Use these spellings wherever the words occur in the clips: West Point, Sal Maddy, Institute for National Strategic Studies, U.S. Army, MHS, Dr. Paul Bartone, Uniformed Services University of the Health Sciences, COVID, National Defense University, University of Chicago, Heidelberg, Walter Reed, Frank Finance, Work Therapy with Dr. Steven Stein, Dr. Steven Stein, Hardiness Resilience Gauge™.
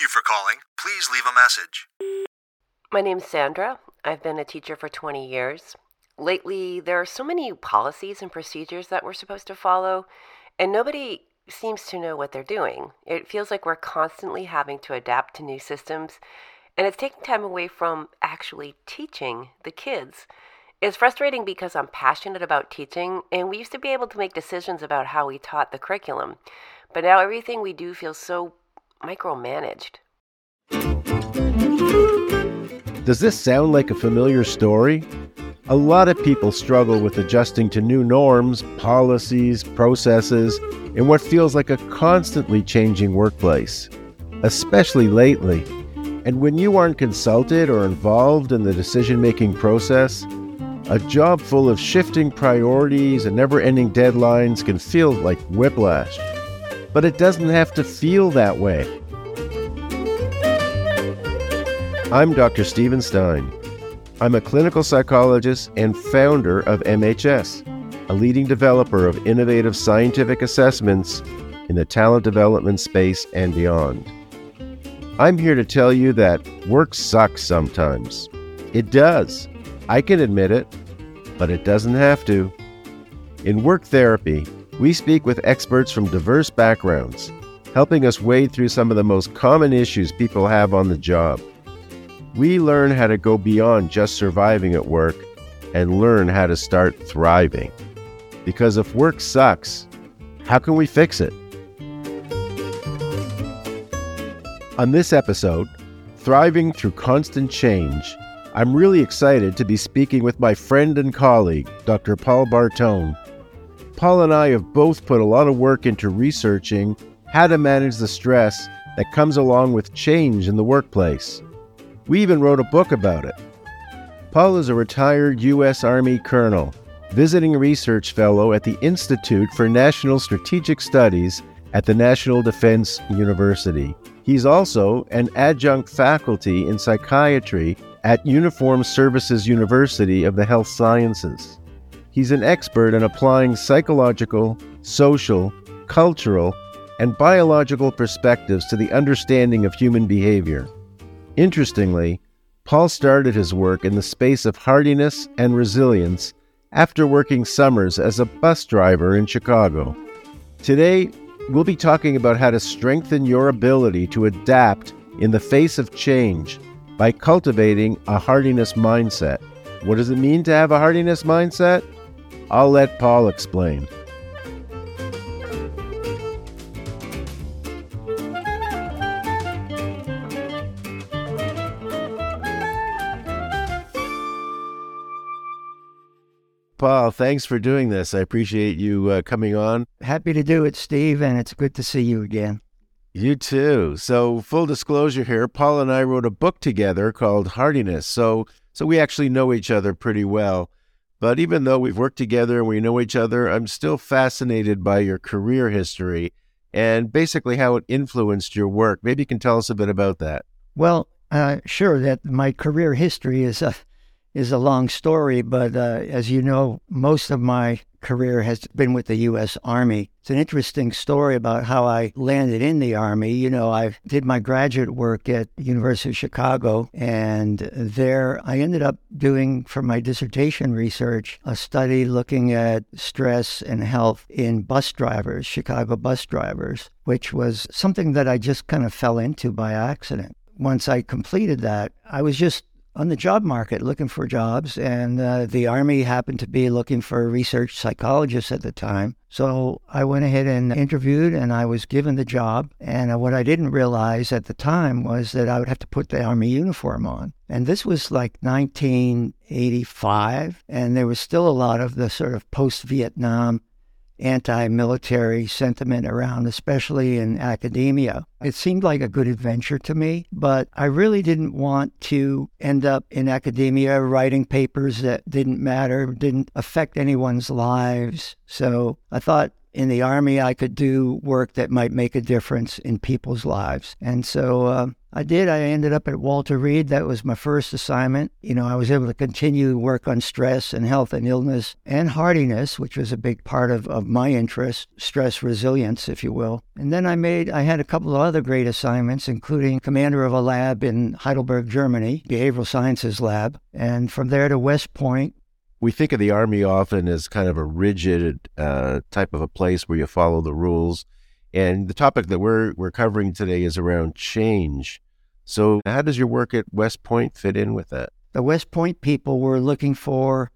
Thank you for calling. Please leave a message. My name's Sandra. I've been a teacher for 20 years. Lately, there are so many policies and procedures that we're supposed to follow, and nobody seems to know what they're doing. It feels like we're constantly having to adapt to new systems, and it's taking time away from actually teaching the kids. It's frustrating because I'm passionate about teaching, and we used to be able to make decisions about how we taught the curriculum, but now everything we do feels so micromanaged. Does this sound like a familiar story? A lot of people struggle with adjusting to new norms, policies, processes, in what feels like a constantly changing workplace, especially lately. And when you aren't consulted or involved in the decision-making process, a job full of shifting priorities and never-ending deadlines can feel like whiplash. But it doesn't have to feel that way. I'm Dr. Steven Stein. I'm a clinical psychologist and founder of MHS, a leading developer of innovative scientific assessments in the talent development space and beyond. I'm here to tell you that work sucks sometimes. It does. I can admit it, but it doesn't have to. In Work Therapy, we speak with experts from diverse backgrounds, helping us wade through some of the most common issues people have on the job. We learn how to go beyond just surviving at work and learn how to start thriving. Because if work sucks, how can we fix it? On this episode, Thriving Through Constant Change, I'm really excited to be speaking with my friend and colleague, Dr. Paul Bartone. Paul and I have both put a lot of work into researching how to manage the stress that comes along with change in the workplace. We even wrote a book about it. Paul is a retired U.S. Army colonel, visiting research fellow at the Institute for National Strategic Studies at the National Defense University. He's also an adjunct faculty in psychiatry at Uniformed Services University of the Health Sciences. He's an expert in applying psychological, social, cultural, and biological perspectives to the understanding of human behavior. Interestingly, Paul started his work in the space of hardiness and resilience after working summers as a bus driver in Chicago. Today, we'll be talking about how to strengthen your ability to adapt in the face of change by cultivating a hardiness mindset. What does it mean to have a hardiness mindset? I'll let Paul explain. Paul, thanks for doing this. I appreciate you coming on. Happy to do it, Steve, and it's good to see you again. You too. So full disclosure here, Paul and I wrote a book together called Hardiness. So we actually know each other pretty well. But even though we've worked together and we know each other, I'm still fascinated by your career history and basically how it influenced your work. Maybe you can tell us a bit about that. Well, sure. That my career history is a long story, but as you know, most of my career has been with the U.S. Army. It's an interesting story about how I landed in the Army. You know, I did my graduate work at University of Chicago, and there I ended up doing, for my dissertation research, a study looking at stress and health in bus drivers, Chicago bus drivers, which was something that I just kind of fell into by accident. Once I completed that, I was just on the job market looking for jobs, and the Army happened to be looking for a research psychologist at the time. So I went ahead and interviewed, and I was given the job. And what I didn't realize at the time was that I would have to put the Army uniform on. And this was like 1985, and there was still a lot of the sort of post-Vietnam anti-military sentiment around, especially in academia. It seemed like a good adventure to me, but I really didn't want to end up in academia writing papers that didn't matter, didn't affect anyone's lives. So I thought in the Army, I could do work that might make a difference in people's lives. And so I did. I ended up at Walter Reed. That was my first assignment. You know, I was able to continue work on stress and health and illness and hardiness, which was a big part of my interest, stress resilience, if you will. And then I had a couple of other great assignments, including commander of a lab in Heidelberg, Germany, behavioral sciences lab. And from there to West Point. We think of the Army often as kind of a rigid type of a place where you follow the rules. And the topic that we're covering today is around change. So how does your work at West Point fit in with that? The West Point people were looking for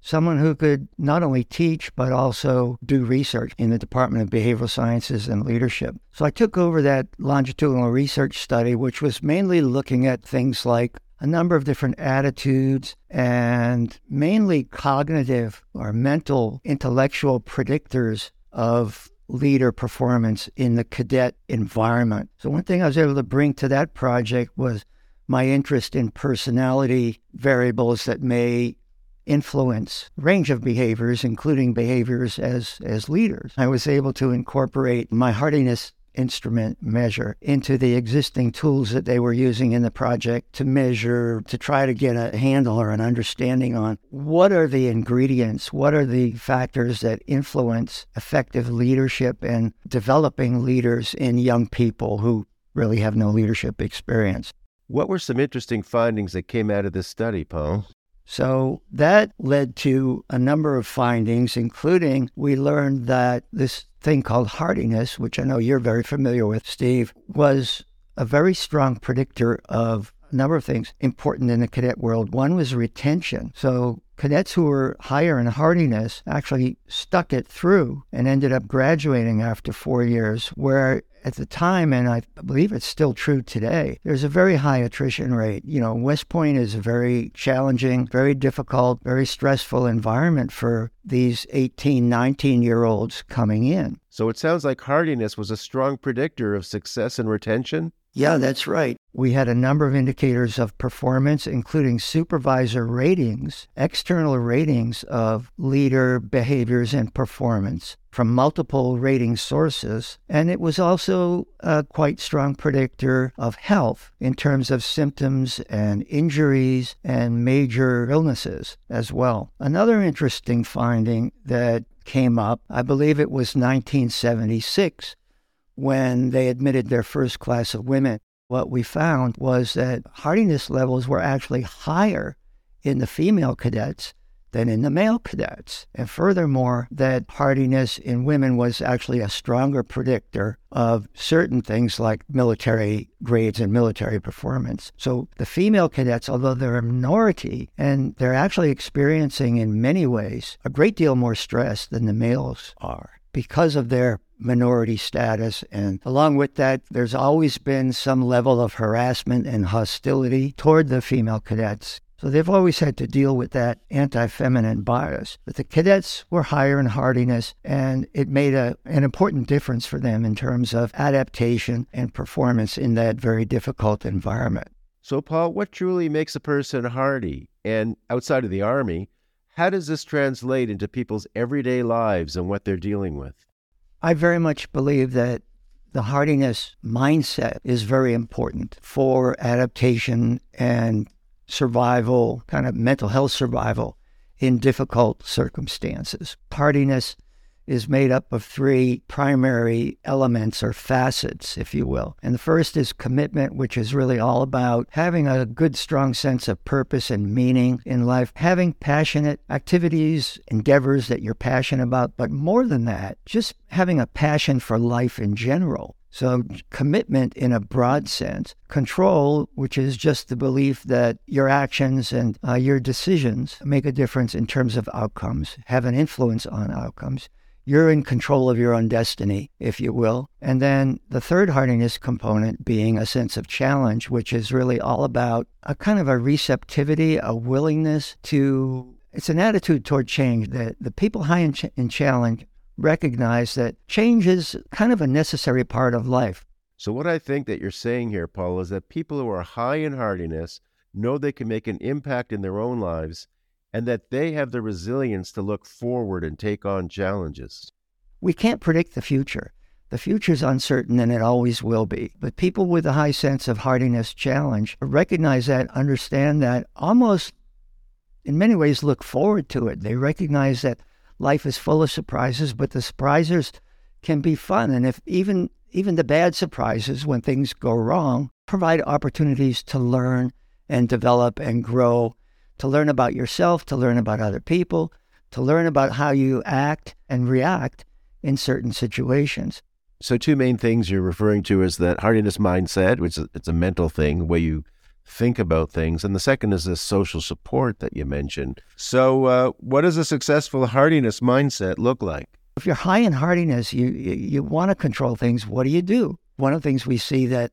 someone who could not only teach, but also do research in the Department of Behavioral Sciences and Leadership. So I took over that longitudinal research study, which was mainly looking at things like a number of different attitudes and mainly cognitive or mental, intellectual predictors of leader performance in the cadet environment. So one thing I was able to bring to that project was my interest in personality variables that may influence a range of behaviors, including behaviors as leaders. I was able to incorporate my hardiness instrument measure into the existing tools that they were using in the project to measure, to try to get a handle or an understanding on what are the ingredients, what are the factors that influence effective leadership and developing leaders in young people who really have no leadership experience. What were some interesting findings that came out of this study, Paul? So that led to a number of findings, including we learned that this thing called hardiness, which I know you're very familiar with, Steve, was a very strong predictor of a number of things important in the cadet world. One was retention. So cadets who were higher in hardiness actually stuck it through and ended up graduating after 4 years, where at the time, and I believe it's still true today, there's a very high attrition rate. You know, West Point is a very challenging, very difficult, very stressful environment for these 18, 19-year-olds coming in. So it sounds like hardiness was a strong predictor of success and retention? Yeah, that's right. We had a number of indicators of performance, including supervisor ratings, external ratings of leader behaviors and performance from multiple rating sources. And it was also a quite strong predictor of health in terms of symptoms and injuries and major illnesses as well. Another interesting finding that came up, I believe it was 1976, when they admitted their first class of women. What we found was that hardiness levels were actually higher in the female cadets than in the male cadets. And furthermore, that hardiness in women was actually a stronger predictor of certain things like military grades and military performance. So the female cadets, although they're a minority, and they're actually experiencing in many ways a great deal more stress than the males are because of their minority status. And along with that, there's always been some level of harassment and hostility toward the female cadets. So they've always had to deal with that anti-feminine bias. But the cadets were higher in hardiness, and it made an important difference for them in terms of adaptation and performance in that very difficult environment. So, Paul, what truly makes a person hardy? And outside of the Army, how does this translate into people's everyday lives and what they're dealing with? I very much believe that the hardiness mindset is very important for adaptation and survival, kind of mental health survival in difficult circumstances. Hardiness is made up of three primary elements or facets, if you will. And the first is commitment, which is really all about having a good, strong sense of purpose and meaning in life, having passionate activities, endeavors that you're passionate about, but more than that, just having a passion for life in general. So commitment in a broad sense. Control, which is just the belief that your actions and your decisions make a difference in terms of outcomes, have an influence on outcomes. You're in control of your own destiny, if you will. And then the third hardiness component being a sense of challenge, which is really all about a kind of a receptivity, a willingness to, it's an attitude toward change that the people high in challenge recognize that change is kind of a necessary part of life. So what I think that you're saying here, Paul, is that people who are high in hardiness know they can make an impact in their own lives and that they have the resilience to look forward and take on challenges. We can't predict the future. The future's uncertain, and it always will be. But people with a high sense of hardiness challenge recognize that, understand that, almost in many ways look forward to it. They recognize that life is full of surprises, but the surprises can be fun. And if even the bad surprises, when things go wrong, provide opportunities to learn and develop and grow, to learn about yourself, to learn about other people, to learn about how you act and react in certain situations. So two main things you're referring to is that hardiness mindset, which is, it's a mental thing, the way you think about things. And the second is this social support that you mentioned. So what does a successful hardiness mindset look like? If you're high in hardiness, you want to control things. What do you do? One of the things we see that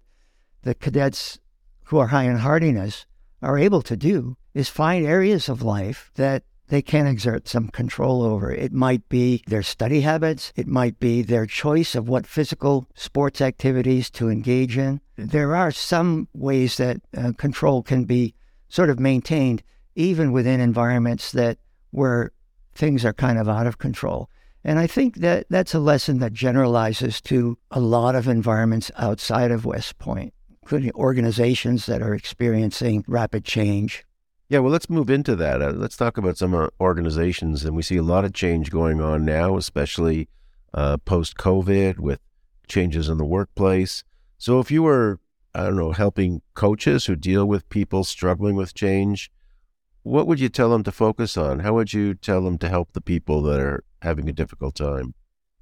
the cadets who are high in hardiness are able to do is find areas of life that they can exert some control over. It might be their study habits. It might be their choice of what physical sports activities to engage in. There are some ways that control can be sort of maintained even within environments that where things are kind of out of control. And I think that that's a lesson that generalizes to a lot of environments outside of West Point, including organizations that are experiencing rapid change. Yeah, well, let's move into that. Let's talk about some organizations, and we see a lot of change going on now, especially post-COVID with changes in the workplace. So if you were, I don't know, helping coaches who deal with people struggling with change, what would you tell them to focus on? How would you tell them to help the people that are having a difficult time?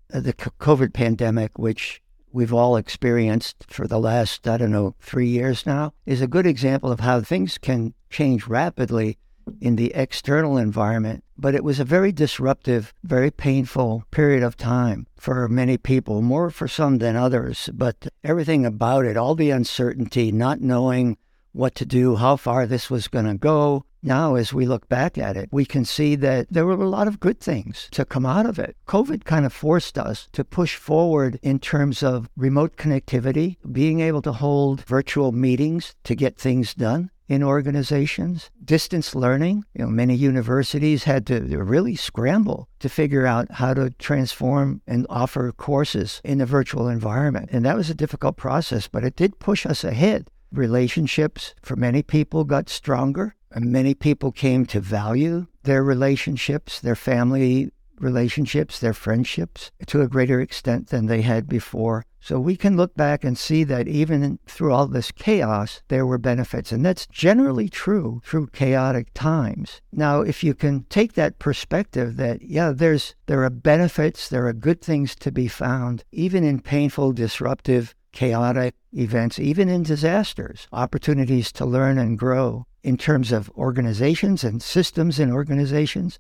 The COVID pandemic, which we've all experienced for the last, 3 years now, is a good example of how things can change rapidly in the external environment. But it was a very disruptive, very painful period of time for many people, more for some than others. But everything about it, all the uncertainty, not knowing what to do, how far this was going to go. Now, as we look back at it, we can see that there were a lot of good things to come out of it. COVID kind of forced us to push forward in terms of remote connectivity, being able to hold virtual meetings to get things done in organizations, distance learning. Many universities had to really scramble to figure out how to transform and offer courses in a virtual environment. And that was a difficult process, but it did push us ahead. Relationships for many people got stronger. And many people came to value their relationships, their family relationships, their friendships to a greater extent than they had before. So we can look back and see that even through all this chaos, there were benefits. And that's generally true through chaotic times. Now, if you can take that perspective that, there are benefits, there are good things to be found, even in painful, disruptive, chaotic events, even in disasters, opportunities to learn and grow in terms of organizations and systems in organizations,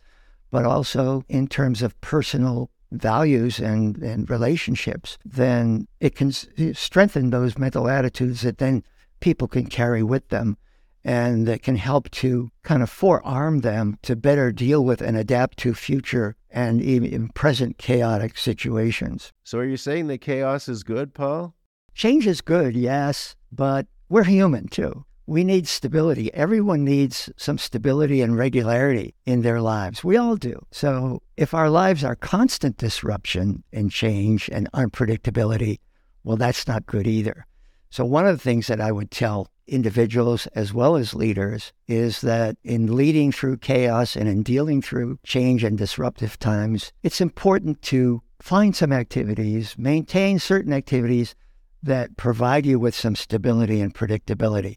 but also in terms of personal values and relationships, then it can strengthen those mental attitudes that then people can carry with them and that can help to kind of forearm them to better deal with and adapt to future and even present chaotic situations. So are you saying that chaos is good, Paul? Change is good, yes, but we're human too. We need stability. Everyone needs some stability and regularity in their lives. We all do. So if our lives are constant disruption and change and unpredictability, well, that's not good either. So one of the things that I would tell individuals as well as leaders is that in leading through chaos and in dealing through change and disruptive times, it's important to find some activities, maintain certain activities that provide you with some stability and predictability.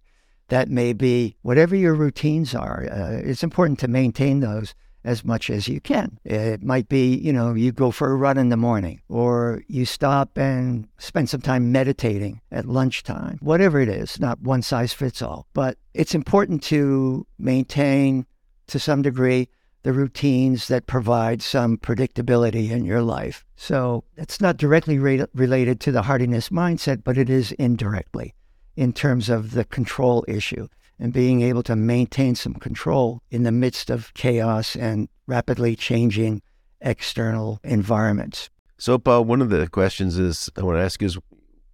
That may be whatever your routines are. It's important to maintain those as much as you can. It might be, you go for a run in the morning, or you stop and spend some time meditating at lunchtime. Whatever it is, not one size fits all. But it's important to maintain, to some degree, the routines that provide some predictability in your life. So it's not directly related to the hardiness mindset, but it is indirectly, in terms of the control issue and being able to maintain some control in the midst of chaos and rapidly changing external environments. So, Paul, one of the questions I want to ask is,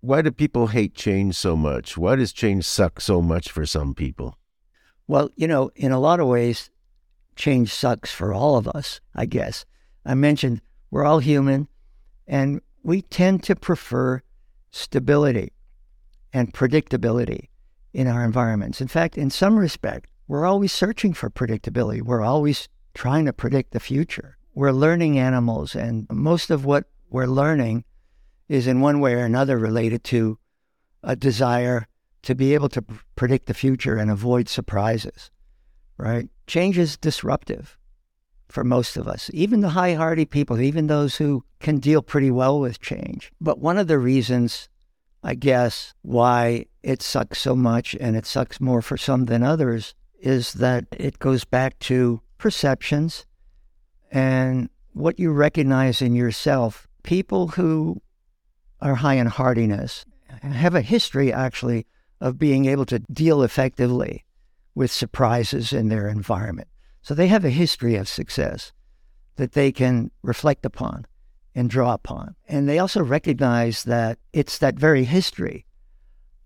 why do people hate change so much? Why does change suck so much for some people? Well, in a lot of ways, change sucks for all of us, I guess. I mentioned we're all human. And we tend to prefer stability and predictability in our environments. In fact, in some respect, we're always searching for predictability. We're always trying to predict the future. We're learning animals, and most of what we're learning is in one way or another related to a desire to be able to predict the future and avoid surprises, right? Change is disruptive for most of us, even the high-hardy people, even those who can deal pretty well with change. But one of the reasons, I guess, why it sucks so much, and it sucks more for some than others, is that it goes back to perceptions and what you recognize in yourself. People who are high in hardiness have a history, actually, of being able to deal effectively with surprises in their environment. So they have a history of success that they can reflect upon and draw upon. And they also recognize that it's that very history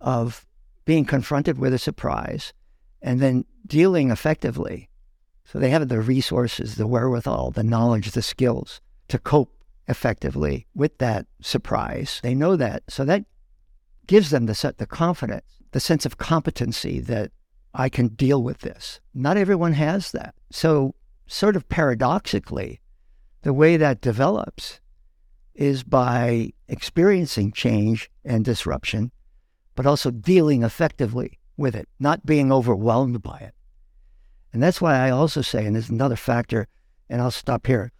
of being confronted with a surprise and then dealing effectively. So they have the resources, the wherewithal, the knowledge, the skills to cope effectively with that surprise. They know that. So that gives them the confidence, the sense of competency that I can deal with this. Not everyone has that. So sort of paradoxically, the way that develops is by experiencing change and disruption, but also dealing effectively with it, not being overwhelmed by it. And that's why I also say, and there's another factor, and I'll stop here,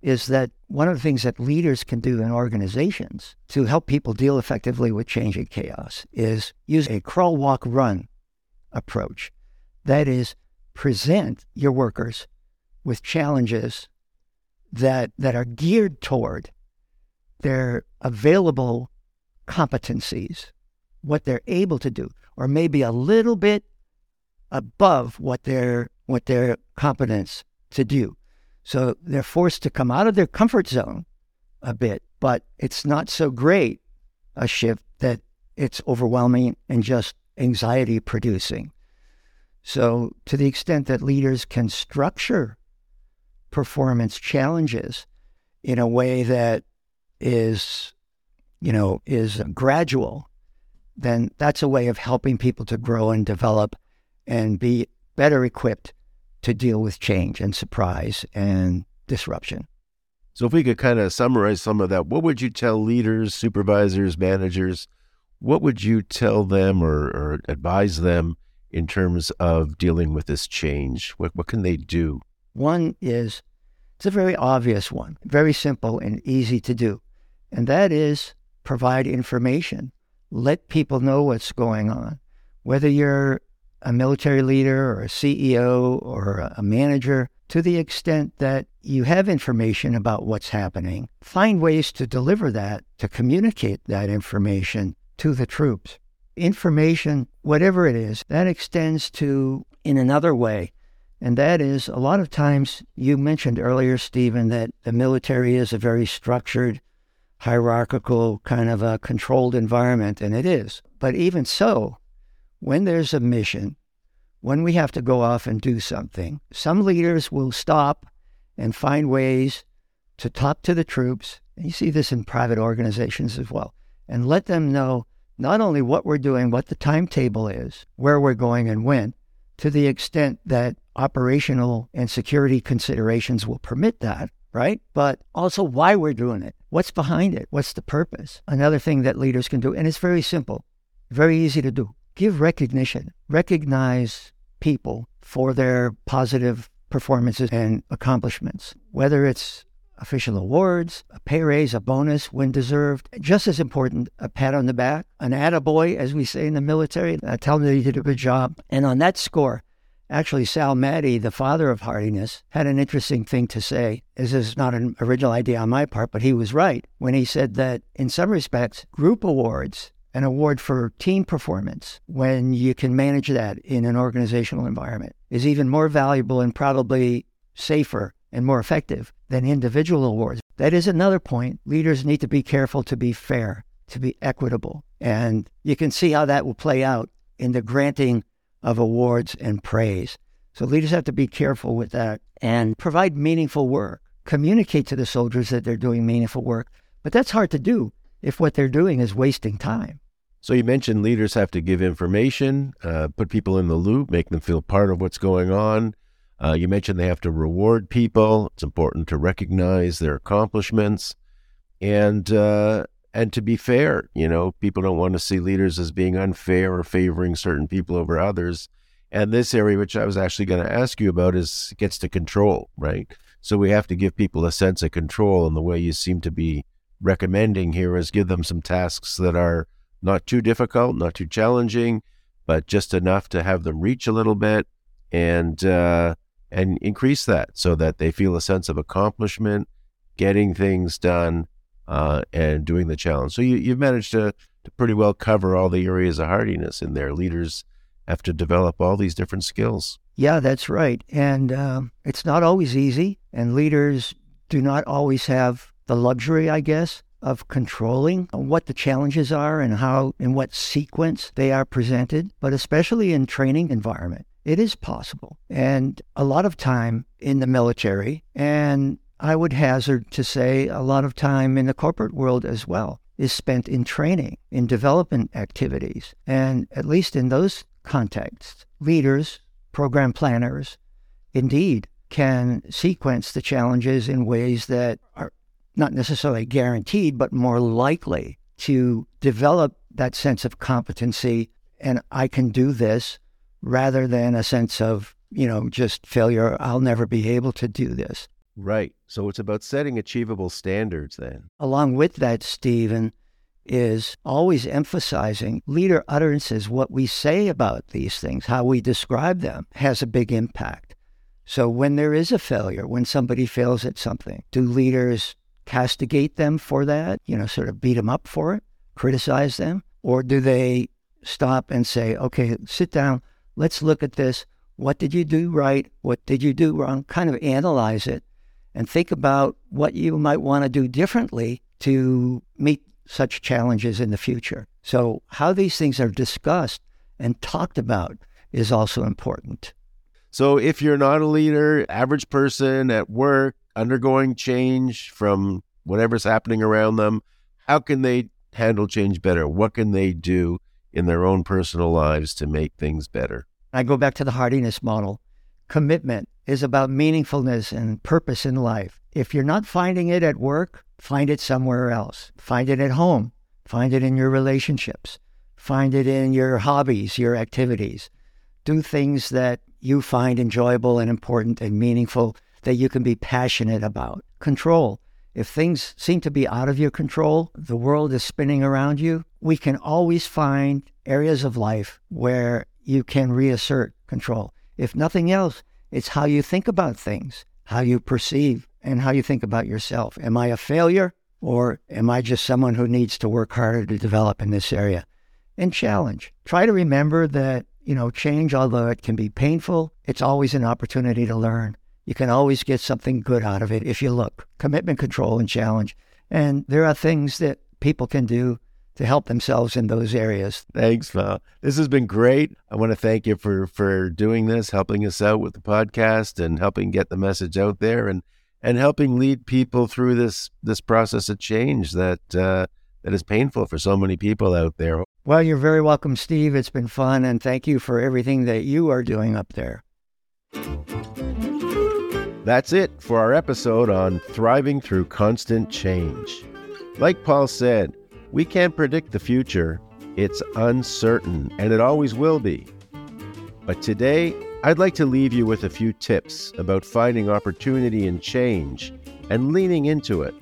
is that one of the things that leaders can do in organizations to help people deal effectively with change and chaos is use a crawl, walk, run approach. That is, present your workers with challenges that are geared toward their available competencies, what they're able to do, or maybe a little bit above what their competence to do. So they're forced to come out of their comfort zone a bit, but it's not so great a shift that it's overwhelming and just anxiety producing. So to the extent that leaders can structure performance challenges in a way that is gradual, then that's a way of helping people to grow and develop and be better equipped to deal with change and surprise and disruption. So if we could kind of summarize some of that, what would you tell leaders, supervisors, managers? What would you tell them or advise them in terms of dealing with this change? What can they do? One is, it's a very obvious one, very simple and easy to do. And that is provide information. Let people know what's going on. Whether you're a military leader or a CEO or a manager, to the extent that you have information about what's happening, find ways to deliver that, to communicate that information to the troops. Information, whatever it is, that extends to in another way. And that is, a lot of times, you mentioned earlier, Stephen, that the military is a very structured, hierarchical, kind of a controlled environment, and it is. But even so, when there's a mission, when we have to go off and do something, some leaders will stop and find ways to talk to the troops. And you see this in private organizations as well. And let them know not only what we're doing, what the timetable is, where we're going and when, to the extent that operational and security considerations will permit that, right? But also why we're doing it. What's behind it? What's the purpose? Another thing that leaders can do, and it's very simple, very easy to do. Give recognition. Recognize people for their positive performances and accomplishments, whether it's official awards, a pay raise, a bonus when deserved. Just as important, a pat on the back, an attaboy, as we say in the military. Tell them that you did a good job. And on that score, actually, Sal Maddy, the father of Hardiness, had an interesting thing to say. This is not an original idea on my part, but he was right when he said that in some respects, group awards, an award for team performance, when you can manage that in an organizational environment, is even more valuable and probably safer and more effective than individual awards. That is another point. Leaders need to be careful to be fair, to be equitable. And you can see how that will play out in the granting of awards and praise. So leaders have to be careful with that and provide meaningful work. Communicate to the soldiers that they're doing meaningful work, But that's hard to do if what they're doing is wasting time. So you mentioned leaders have to give information, put people in the loop, make them feel part of what's going on. You mentioned they have to reward people. It's important to recognize their accomplishments. And to be fair, you know, people don't want to see leaders as being unfair or favoring certain people over others. And this area, which I was actually going to ask you about, is gets to control, right? So we have to give people a sense of control. And the way you seem to be recommending here is give them some tasks that are not too difficult, not too challenging, but just enough to have them reach a little bit and increase that so that they feel a sense of accomplishment, getting things done, and doing the challenge. So you've managed to pretty well cover all the areas of hardiness in there. Leaders have to develop all these different skills. Yeah, that's right. And it's not always easy, and leaders do not always have the luxury, I guess, of controlling what the challenges are and how, in what sequence they are presented, but especially in training environment, it is possible. And a lot of time in the military, and I would hazard to say a lot of time in the corporate world as well, is spent in training, in development activities. And at least in those contexts, leaders, program planners, indeed, can sequence the challenges in ways that are not necessarily guaranteed, but more likely to develop that sense of competency and I can do this rather than a sense of, you know, just failure, I'll never be able to do this. Right. So it's about setting achievable standards then. Along with that, Stephen, is always emphasizing leader utterances, what we say about these things, how we describe them has a big impact. So when there is a failure, when somebody fails at something, do leaders castigate them for that, you know, sort of beat them up for it, criticize them? Or do they stop and say, okay, sit down, let's look at this. What did you do right? What did you do wrong? Kind of analyze it and think about what you might want to do differently to meet such challenges in the future. So how these things are discussed and talked about is also important. So if you're not a leader, average person at work, undergoing change from whatever's happening around them, how can they handle change better? What can they do in their own personal lives to make things better? I go back to the hardiness model. Commitment is about meaningfulness and purpose in life. If you're not finding it at work, find it somewhere else. Find it at home. Find it in your relationships. Find it in your hobbies, your activities. Do things that you find enjoyable and important and meaningful that you can be passionate about. Control. If things seem to be out of your control, the world is spinning around you, we can always find areas of life where you can reassert control. If nothing else, it's how you think about things, how you perceive, and how you think about yourself. Am I a failure, or am I just someone who needs to work harder to develop in this area? And challenge. Try to remember that, you know, change, although it can be painful, it's always an opportunity to learn. You can always get something good out of it if you look. Commitment, control, and challenge. And there are things that people can do to help themselves in those areas. Thanks, Val. This has been great. I want to thank you for doing this, helping us out with the podcast and helping get the message out there and helping lead people through this process of change that is painful for so many people out there. Well, you're very welcome, Steve. It's been fun, and thank you for everything that you are doing up there. That's it for our episode on Thriving Through Constant Change. Like Paul said, we can't predict the future. It's uncertain, and it always will be. But today, I'd like to leave you with a few tips about finding opportunity in change and leaning into it.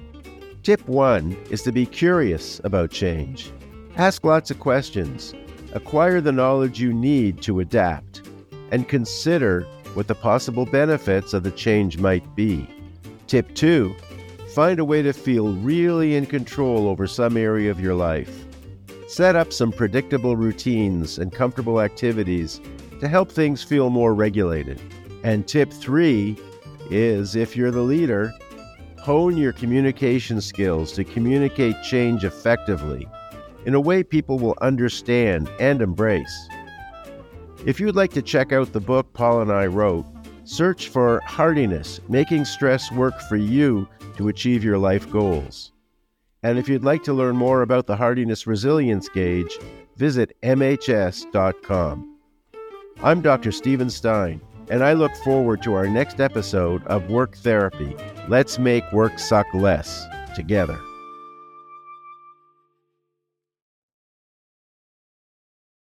Tip 1 is to be curious about change. Ask lots of questions, acquire the knowledge you need to adapt, and consider what the possible benefits of the change might be. Tip 2, find a way to feel really in control over some area of your life. Set up some predictable routines and comfortable activities to help things feel more regulated. And tip 3 is, if you're the leader, hone your communication skills to communicate change effectively in a way people will understand and embrace. If you'd like to check out the book Paul and I wrote, search for Hardiness, Making Stress Work for You to Achieve Your Life Goals. And if you'd like to learn more about the Hardiness Resilience Gauge, visit MHS.com. I'm Dr. Steven Stein, and I look forward to our next episode of Work Therapy. Let's make work suck less together.